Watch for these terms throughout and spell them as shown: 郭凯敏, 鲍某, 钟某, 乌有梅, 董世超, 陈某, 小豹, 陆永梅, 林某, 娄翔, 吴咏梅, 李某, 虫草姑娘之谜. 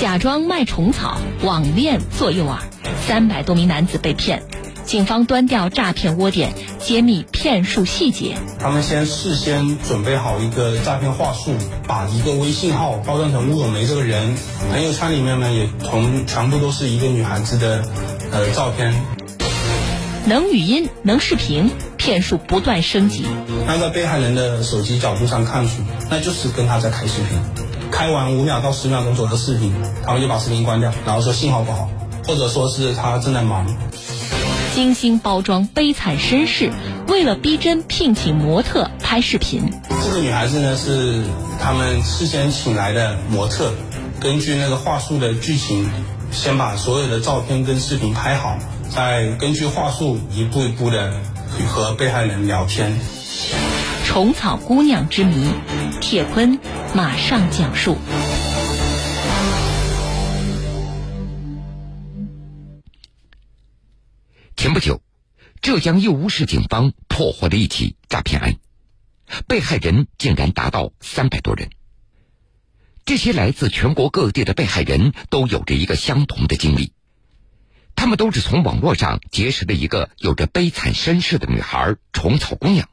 假装卖虫草，网恋做诱饵，300多名男子被骗。警方端掉诈骗窝点，揭秘骗术细节。他们事先准备好一个诈骗话术，把一个微信号包装成陆永梅这个人，朋友圈里面呢也全部都是一个女孩子的照片。能语音，能视频，骗术不断升级。按照被害人的手机角度上看去，那就是跟他在开视频，开完5秒到10秒钟左右的视频，他们就把视频关掉，然后说信号不好，或者说是他正在忙。精心包装悲惨身世，为了逼真聘请模特拍视频。这个女孩子呢是他们事先请来的模特，根据那个话术的剧情，先把所有的照片跟视频拍好，再根据话术一步一步的和被害人聊天。虫草姑娘之谜，铁坤马上讲述。前不久，浙江义乌市警方破获了一起诈骗案，被害人竟然达到300多人。这些来自全国各地的被害人都有着一个相同的经历，他们都是从网络上结识了一个有着悲惨身世的女孩虫草姑娘，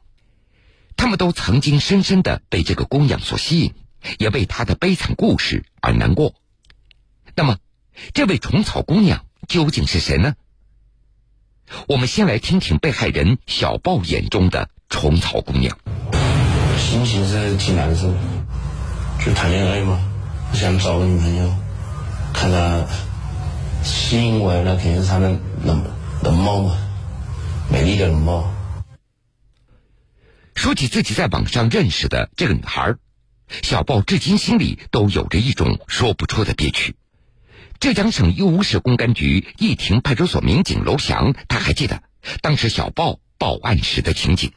他们都曾经深深地被这个姑娘所吸引，也为她的悲惨故事而难过。那么，这位虫草姑娘究竟是谁呢？我们先来听听被害人小豹眼中的虫草姑娘。心情是挺难受，就谈恋爱嘛，想找个女朋友，看她吸引我，那肯定是她的容貌嘛，美丽的容貌。说起自己在网上认识的这个女孩，小豹至今心里都有着一种说不出的憋屈。浙江省义乌市公安局义亭派出所民警娄翔，他还记得当时小豹报案时的情景。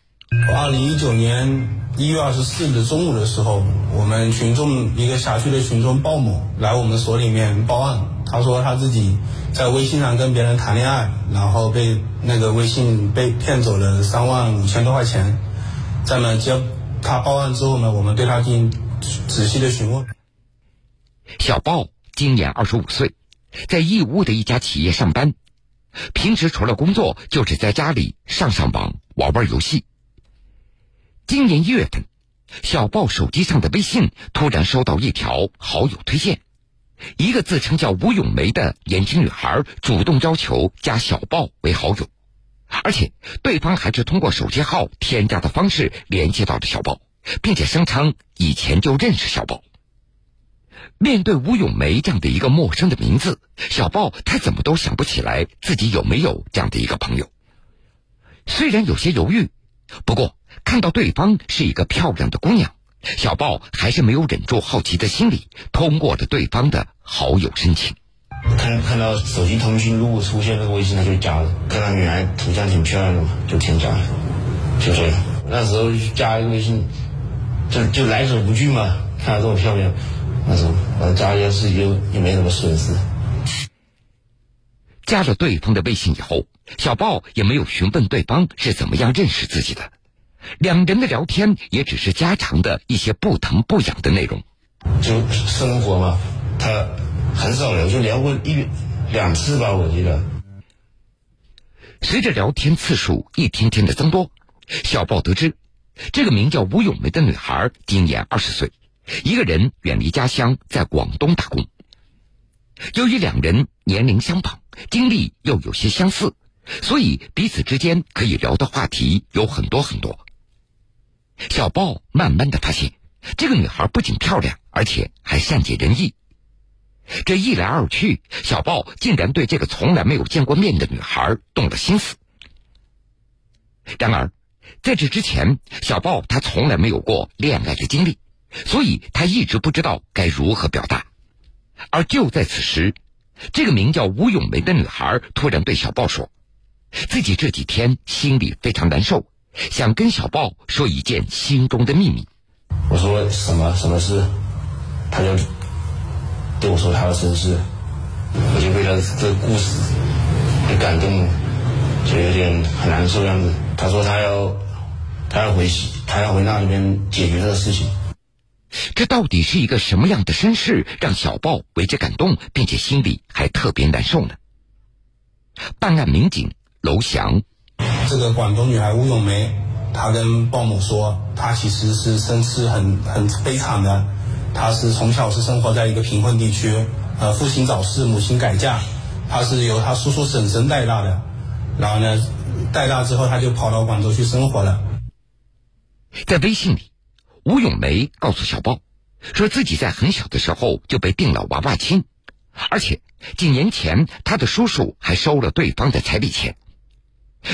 2019年1月24日中午的时候，我们一个辖区的群众鲍某来我们所里面报案，他说他自己在微信上跟别人谈恋爱，然后被那个微信被骗走了35000多块钱。在呢接他报案之后呢，我们对他进行仔细的询问。小豹今年25岁，在义乌的一家企业上班，平时除了工作就是在家里上网玩游戏。今年1月份，小豹手机上的微信突然收到一条好友推荐，一个自称叫吴咏梅的年轻女孩主动要求加小豹为好友，而且对方还是通过手机号添加的方式联系到了小豹，并且声称以前就认识小豹。面对吴咏梅这样的一个陌生的名字，小豹他怎么都想不起来自己有没有这样的一个朋友。虽然有些犹豫，不过看到对方是一个漂亮的姑娘，小豹还是没有忍住好奇的心理，通过了对方的好友申请。看到手机通讯录出现那个微信，他就加了，看到女孩图像挺漂亮的嘛，就添加了，就这样。那时候加一个微信就来者不拒嘛，看到这么漂亮，那时候我加一下自己也没什么损失。加了对方的微信以后，小豹也没有询问对方是怎么样认识自己的，两人的聊天也只是家常的一些不疼不痒的内容。就生活嘛，他很少聊，就聊过1-2次吧，我记得。随着聊天次数一天天的增多，小豹得知这个名叫吴咏梅的女孩今年20岁，一个人远离家乡，在广东打工。由于两人年龄相仿，经历又有些相似，所以彼此之间可以聊的话题有很多很多。小豹慢慢的发现，这个女孩不仅漂亮，而且还善解人意。这一来二去，小豹竟然对这个从来没有见过面的女孩动了心思。然而，在这之前，小豹他从来没有过恋爱的经历，所以他一直不知道该如何表达。而就在此时，这个名叫吴咏梅的女孩突然对小豹说，自己这几天心里非常难受，想跟小豹说一件心中的秘密。我说什么事，他就对我说他的身世，我就被他这故事很感动，就有点很难受样子。他说他要回那边解决这个事情。这到底是一个什么样的身世，让小豹为之感动，并且心里还特别难受呢？办案民警娄翔：这个广东女孩吴咏梅，她跟鲍某说，她其实是身世很悲惨的，她是从小是生活在一个贫困地区，父亲早逝，母亲改嫁，她是由她叔叔婶婶带大的，然后呢，带大之后她就跑到广州去生活了。在微信里，吴咏梅告诉小豹，说自己在很小的时候就被定了娃娃亲，而且几年前她的叔叔还收了对方的彩礼钱。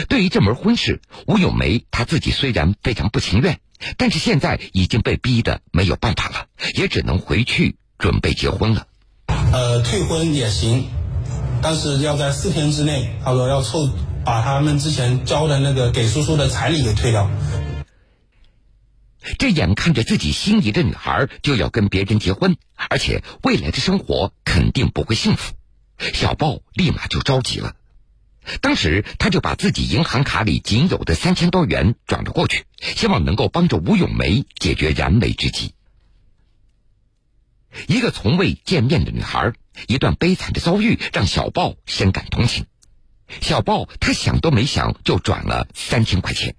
对于这门婚事，吴咏梅她自己虽然非常不情愿，但是现在已经被逼得没有办法了，也只能回去准备结婚了。退婚也行，但是要在4天之内，她说要把他们之前交的那个给叔叔的彩礼给退掉。这眼看着自己心仪的女孩就要跟别人结婚，而且未来的生活肯定不会幸福，小豹立马就着急了。当时他就把自己银行卡里仅有的3000多元转了过去，希望能够帮助吴咏梅解决燃眉之急。一个从未见面的女孩，一段悲惨的遭遇，让小豹深感同情。小豹他想都没想就转了3000块钱，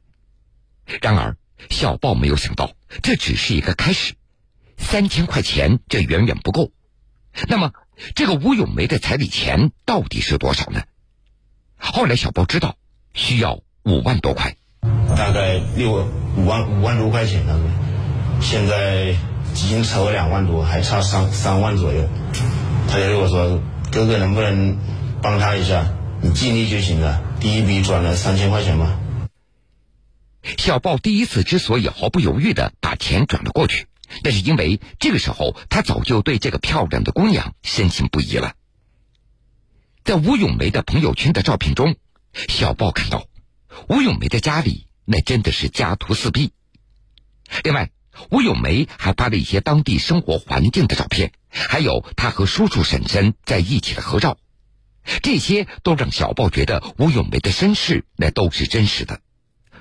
然而小豹没有想到，这只是一个开始。3000块钱这远远不够，那么这个吴咏梅的彩礼钱到底是多少呢？后来小豹知道需要5万多块，大概5万多块钱呢。现在已经筹了2万多，还差三万左右。他就对我说：“哥哥，能不能帮他一下？你尽力就行了。第一笔转了3000块钱嘛。”小豹第一次之所以毫不犹豫地把钱转了过去，那是因为这个时候他早就对这个漂亮的姑娘深信不疑了。在吴咏梅的朋友圈的照片中，小豹看到吴咏梅的家里那真的是家徒四壁。另外，吴咏梅还发了一些当地生活环境的照片，还有她和叔叔婶婶在一起的合照，这些都让小豹觉得吴咏梅的身世那都是真实的。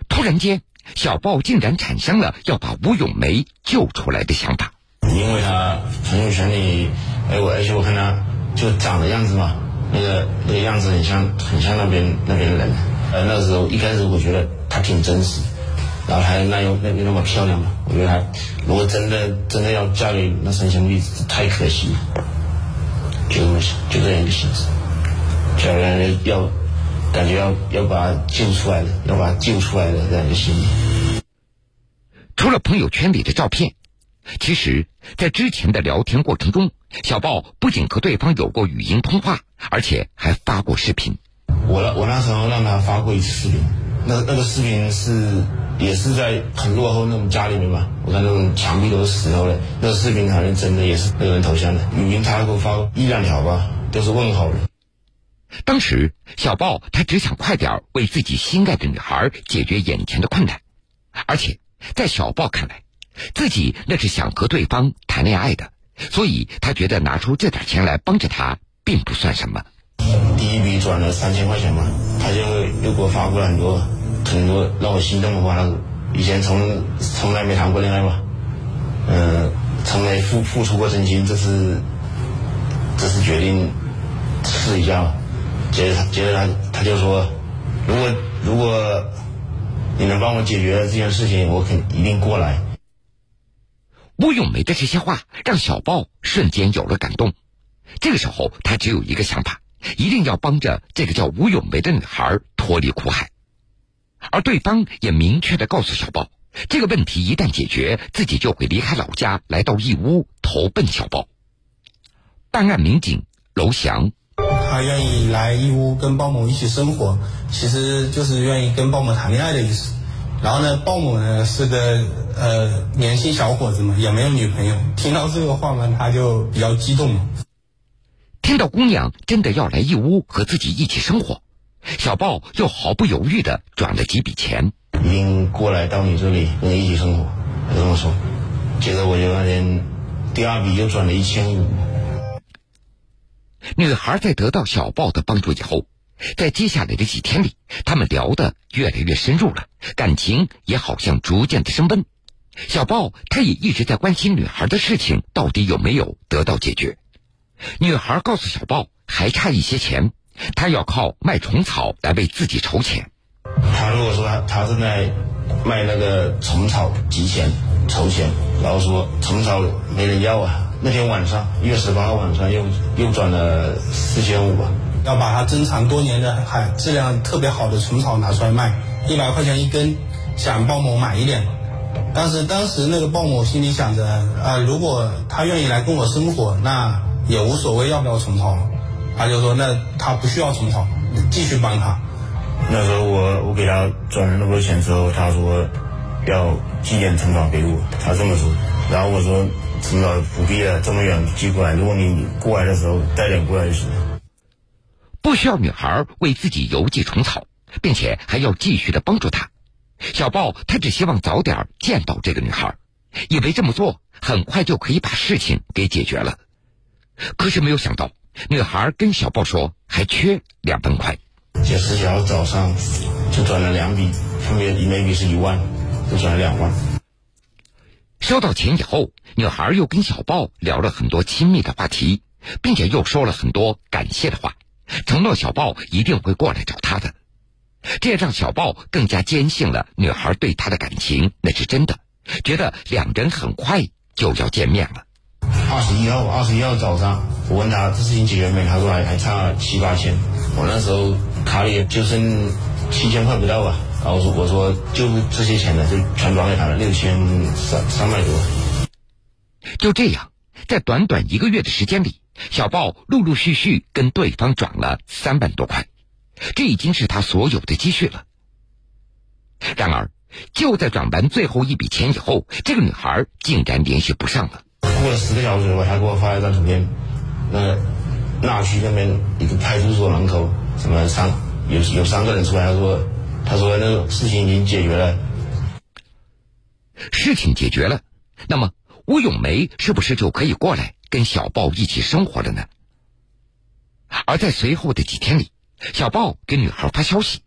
突然间，小豹竟然产生了要把吴咏梅救出来的想法。因为他朋友圈里，而且我看他就长的样子嘛，那个样子很像那边的人。那时候一开始我觉得他挺真实，然后还那边那么漂亮嘛，我觉得他如果真的要嫁给那3兄弟，太可惜了。就这样一个性质，家人要。感觉要把他救出来了，这样就行了。除了朋友圈里的照片，其实在之前的聊天过程中，小豹不仅和对方有过语音通话，而且还发过视频。我那时候让他发过一次视频，那个视频也是在很落后那种家里面嘛，我看那种墙壁都是石头的，那个视频好像真的也是有人头像的。语音他给我发1-2条吧，都是问好的。当时小豹他只想快点为自己心爱的女孩解决眼前的困难，而且在小豹看来，自己那是想和对方谈恋爱的，所以他觉得拿出这点钱来帮着他并不算什么。第一笔转了3000块钱嘛，他就又给我发过来很多让我心动的话，以前从来没谈过恋爱嘛，从来付出过真心，这次决定试一下吧。接着他就说，如果你能帮我解决这件事情，我一定过来。吴咏梅的这些话让小豹瞬间有了感动。这个时候他只有一个想法，一定要帮着这个叫吴咏梅的女孩脱离苦海。而对方也明确地告诉小豹，这个问题一旦解决，自己就会离开老家来到义乌投奔小豹。办案民警娄翔：他愿意来义乌跟鲍某一起生活，其实就是愿意跟鲍某谈恋爱的意思。然后呢，鲍某呢是个年轻小伙子嘛，也没有女朋友。听到这个话嘛，他就比较激动嘛。听到姑娘真的要来义乌和自己一起生活，小豹又毫不犹豫地转了几笔钱。一定过来到你这里跟你一起生活，他这么说。接着我就那天第二笔又转了1500。女孩在得到小豹的帮助以后，在接下来的几天里，他们聊得越来越深入了，感情也好像逐渐的升温。小豹他也一直在关心女孩的事情到底有没有得到解决。女孩告诉小豹还差一些钱，他要靠卖虫草来为自己筹钱。他如果说 他正在卖那个虫草集钱筹钱，然后说虫草没人要啊，那天晚上1月18号晚上又转了4500吧，要把他珍藏多年的质量特别好的虫草拿出来卖，100块钱一根，想鲍某买一点。当时那个鲍某心里想着如果他愿意来跟我生活，那也无所谓要不要虫草了。他就说那他不需要虫草，继续帮他。那时候我给他转了那么多钱之后，他说要寄点虫草给我，他这么说。然后我说虫草不必了，这么远寄过来，如果你过来的时候带点过来就行了。不需要女孩为自己邮寄虫草，并且还要继续的帮助她。小豹他只希望早点见到这个女孩，以为这么做很快就可以把事情给解决了。可是没有想到，女孩跟小豹说还缺2万块。10号早上就转了2笔，分别那笔是1万，就转了2万。收到钱以后，女孩又跟小豹聊了很多亲密的话题，并且又说了很多感谢的话，承诺小豹一定会过来找她的。这也让小豹更加坚信了女孩对他的感情那是真的，觉得两人很快就要见面了。21号早上，我问他这事情解决没，他说还差7、8千。我那时候卡里就剩7000块不到吧，然后我说就这些钱了，就全转给他了，6300多。就这样，在短短1个月的时间里，小豹陆续跟对方转了3万多块。这已经是他所有的积蓄了。然而就在转完最后一笔钱以后，这个女孩竟然联系不上了。过了10个小时，我还给我发了一张图片，那区那边一个派出所门口什么有3个人出来，他说那个事情已经解决了。事情解决了，那么吴咏梅是不是就可以过来跟小豹一起生活了呢？而在随后的几天里，小豹给女孩发消息，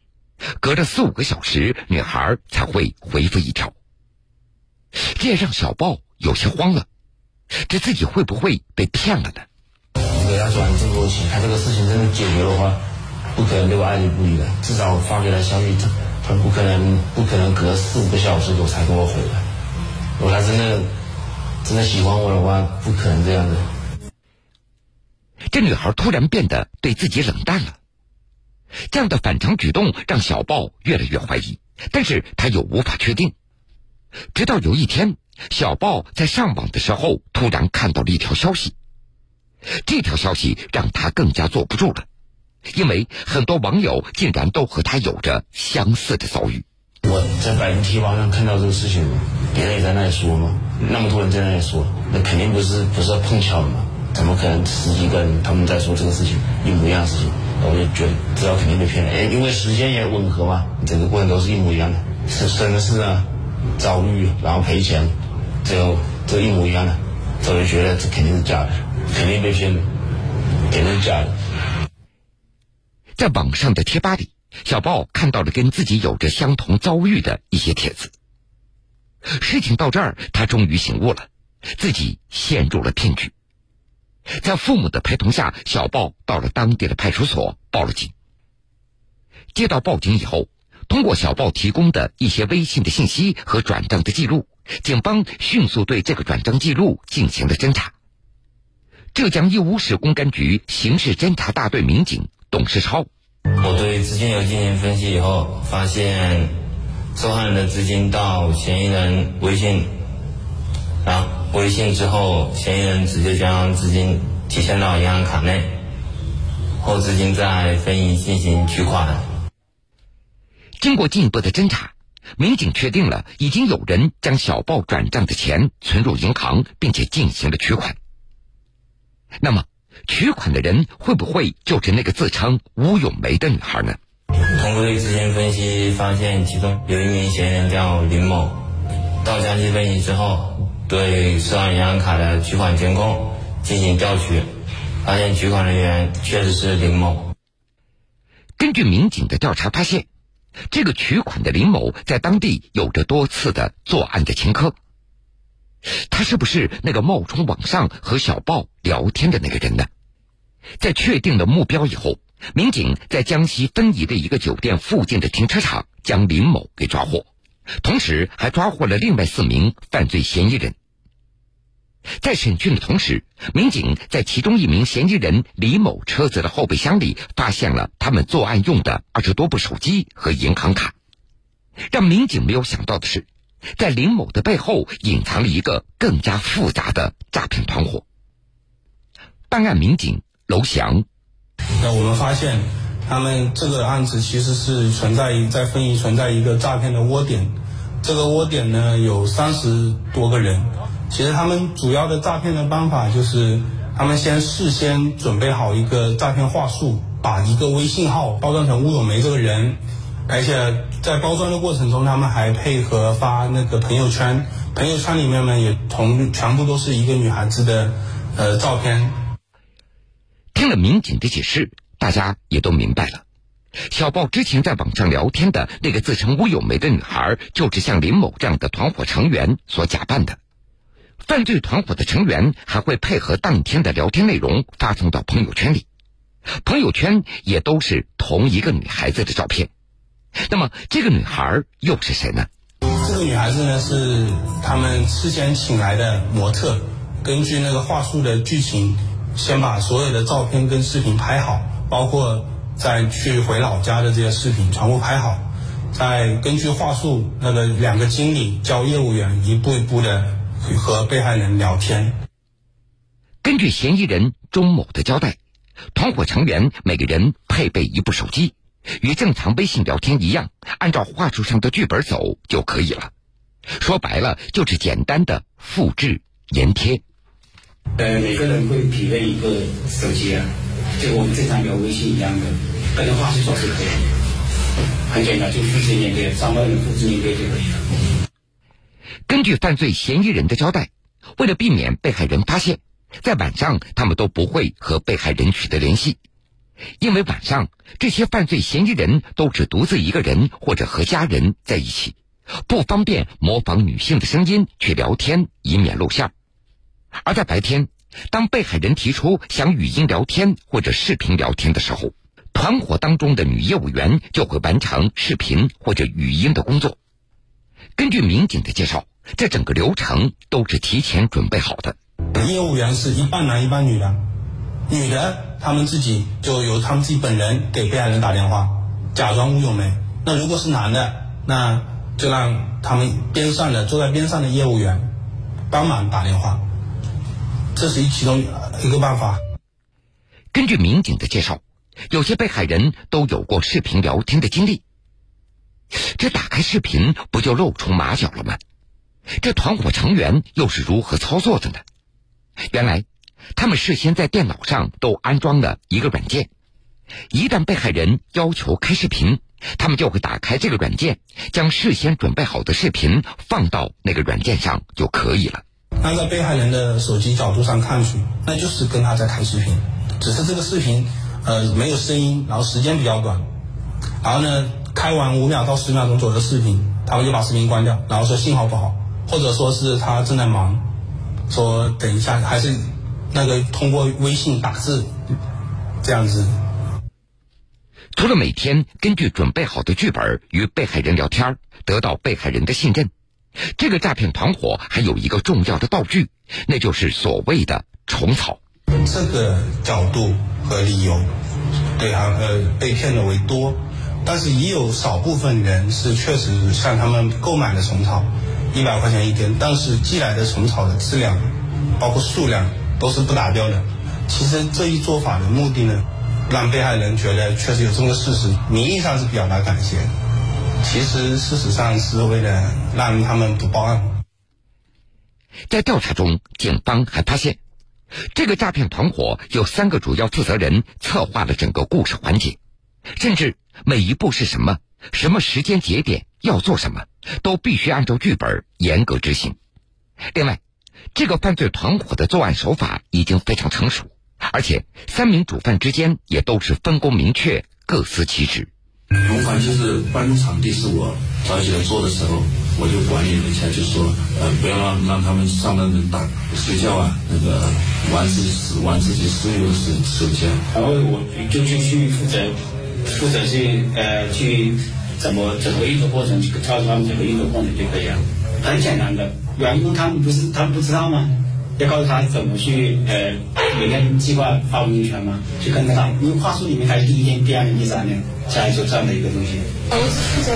隔着4、5个小时女孩才会回复一条，这也让小豹有些慌了，这自己会不会被骗了呢？我给他转这么多钱，他这个事情真的解决的话，不可能对我爱理不理的，至少我发给他消息，他不可能隔4、5个小时我才跟我回来。如果他真的喜欢我的话，不可能这样的。这女孩突然变得对自己冷淡了，这样的反常举动让小豹越来越怀疑，但是他又无法确定。直到有一天，小豹在上网的时候突然看到了一条消息，这条消息让他更加坐不住了，因为很多网友竟然都和他有着相似的遭遇。我在百度贴吧上看到这个事情，别人也在那里说吗？那么多人在那里说，那肯定不是碰巧吗？怎么可能10几个人他们在说这个事情一模一样的事情？我就觉得知道肯定被骗了，因为时间也吻合嘛，整个过程都是一模一样的，是绅士啊，遭遇然后赔钱，这一模一样的，我就觉得这肯定是假的，肯定被骗了，肯定是假的。在网上的贴吧里，小豹看到了跟自己有着相同遭遇的一些帖子。事情到这儿，他终于醒悟了，自己陷入了骗局。在父母的陪同下，小豹到了当地的派出所报了警。接到报警以后，通过小豹提供的一些微信的信息和转账的记录，警方迅速对这个转账记录进行了侦查。浙江义乌市公安局刑事侦查大队民警董世超：我对资金流进行分析以后，发现受害人的资金到嫌疑人微信，微信之后，嫌疑人直接将资金提现到银行卡内，后资金再分移进行取款。经过进一步的侦查，民警确定了已经有人将小豹转账的钱存入银行，并且进行了取款。那么，取款的人会不会就是那个自称吴咏梅的女孩呢？通过对资金分析，发现其中有一名嫌疑人叫林某，到将其分移之后，对涉案银行卡的取款监控进行调取，发现取款人员确实是林某。根据民警的调查发现，这个取款的林某在当地有着多次的作案的前科，他是不是那个冒充网上和小报聊天的那个人呢？在确定了目标以后，民警在江西分宜的一个酒店附近的停车场将林某给抓获，同时还抓获了另外4名犯罪嫌疑人。在审讯的同时，民警在其中一名嫌疑人李某车子的后备箱里发现了他们作案用的20多部手机和银行卡。让民警没有想到的是，在林某的背后隐藏了一个更加复杂的诈骗团伙。办案民警娄翔：那我们发现他们这个案子其实是在分宜存在一个诈骗的窝点，这个窝点呢有30多个人。其实他们主要的诈骗的办法就是他们事先准备好一个诈骗话术，把一个微信号包装成乌有梅这个人，而且在包装的过程中他们还配合发那个朋友圈，朋友圈里面呢也全部都是一个女孩子的照片。听了民警的解释，大家也都明白了，小报之前在网上聊天的那个自称乌有梅的女孩就是像林某这样的团伙成员所假扮的。犯罪团伙的成员还会配合当天的聊天内容发送到朋友圈里，朋友圈也都是同一个女孩子的照片。那么这个女孩又是谁呢？这个女孩子呢是他们事先请来的模特，根据那个话术的剧情，先把所有的照片跟视频拍好，包括再去回老家的这些视频全部拍好，再根据话术那个2个经理教业务员一步一步的和被害人聊天。根据嫌疑人钟某的交代，团伙成员每个人配备1部手机，与正常微信聊天一样，按照话术上的剧本走就可以了。说白了就是简单的复制粘贴。每个人会匹配一个手机啊，就我们正常聊微信一样的，跟着话术走就可以了，很简单，就复制粘贴，3个人复制粘贴就可以了。根据犯罪嫌疑人的交代，为了避免被害人发现，在晚上他们都不会和被害人取得联系，因为晚上这些犯罪嫌疑人都只独自一个人或者和家人在一起，不方便模仿女性的声音去聊天，以免露馅。而在白天，当被害人提出想语音聊天或者视频聊天的时候，团伙当中的女业务员就会完成视频或者语音的工作。根据民警的介绍，这整个流程都是提前准备好的。业务员是1半男1半女的，女的他们自己就由他们自己本人给被害人打电话，假装乌有梅。那如果是男的，那就让他们坐在边上的业务员帮忙打电话，这是其中一个办法。根据民警的介绍，有些被害人都有过视频聊天的经历，这打开视频不就露出马脚了吗？这团伙成员又是如何操作的呢？原来他们事先在电脑上都安装了一个软件，一旦被害人要求开视频，他们就会打开这个软件，将事先准备好的视频放到那个软件上就可以了。按照被害人的手机角度上看去，那就是跟他在开视频，只是这个视频没有声音，然后时间比较短，然后呢开完5秒到10秒钟左右的视频，他们就把视频关掉，然后说信号不好，或者说是他正在忙，说等一下，还是那个通过微信打字这样子。除了每天根据准备好的剧本与被害人聊天，得到被害人的信任，这个诈骗团伙还有一个重要的道具，那就是所谓的虫草。这个角度和理由对被骗的为多，但是也有少部分人是确实向他们购买的虫草，100块钱一根，但是寄来的虫草的质量包括数量都是不达标的。其实这一做法的目的呢，让被害人觉得确实有这么个事实，名义上是表达感谢，其实事实上是为了让他们不报案。在调查中，警方还发现这个诈骗团伙有3个主要负责人策划了整个故事环节，甚至每一步是什么，什么时间节点要做什么，都必须按照剧本严格执行。另外，这个犯罪团伙的作案手法已经非常成熟，而且3名主犯之间也都是分工明确，各司其职。红环就是办场地是我早起来做的时候，我就管理了一下，就说不要让他们上班人打睡觉啊，那个玩自己私有的手机。然后我就去负责去去怎么运作过程，去操作他们整个运作过程就可以了，很简单的。员工他们不知道吗？要告诉他怎么去每天计划发布权嘛，去跟着他，因为话术里面还是第一天、第二天、第三天下来做这样的一个东西。我只负责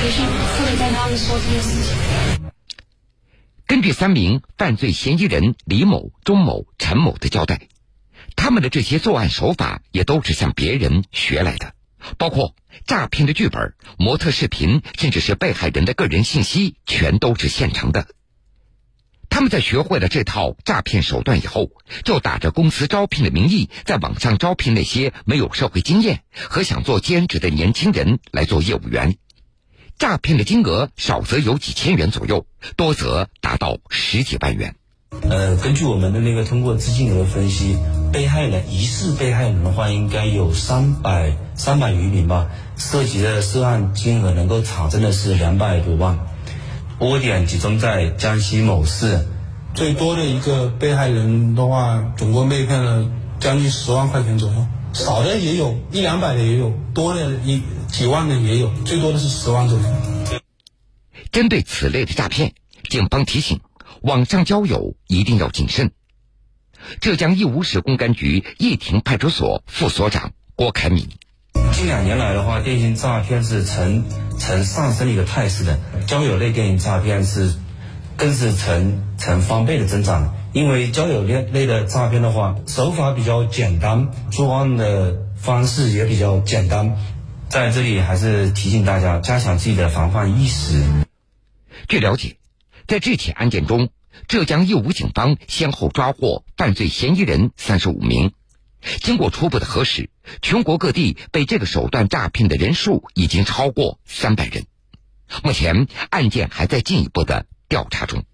培训，负责跟他们说这些事情。根据3名犯罪嫌疑人李某、钟某、陈某的交代，他们的这些作案手法也都是向别人学来的，包括诈骗的剧本、模特视频，甚至是被害人的个人信息，全都是现成的。他们在学会了这套诈骗手段以后，就打着公司招聘的名义，在网上招聘那些没有社会经验和想做兼职的年轻人来做业务员。诈骗的金额少则有几千元左右，多则达到10几万元。根据我们的那个通过资金流的分析，疑似被害人的话，应该有300余名吧，涉及的涉案金额能够查证的是200多万。窝点集中在江西某市，最多的一个被害人的话，总共被骗了将近10万块钱左右，少的也有100-200的也有，多的几万的也有，最多的是10万左右。针对此类的诈骗，警方提醒网上交友一定要谨慎。浙江义乌市公安局义亭派出所副所长郭凯敏，近2年来的话，电信诈骗是呈上升的一个态势的，交友类电信诈骗更是呈翻倍的增长。因为交友类的诈骗的话，手法比较简单，作案的方式也比较简单。在这里还是提醒大家加强自己的防范意识。据了解，在这起案件中，浙江义乌警方先后抓获犯罪嫌疑人35名。经过初步的核实，全国各地被这个手段诈骗的人数已经超过300人。目前案件还在进一步的调查中。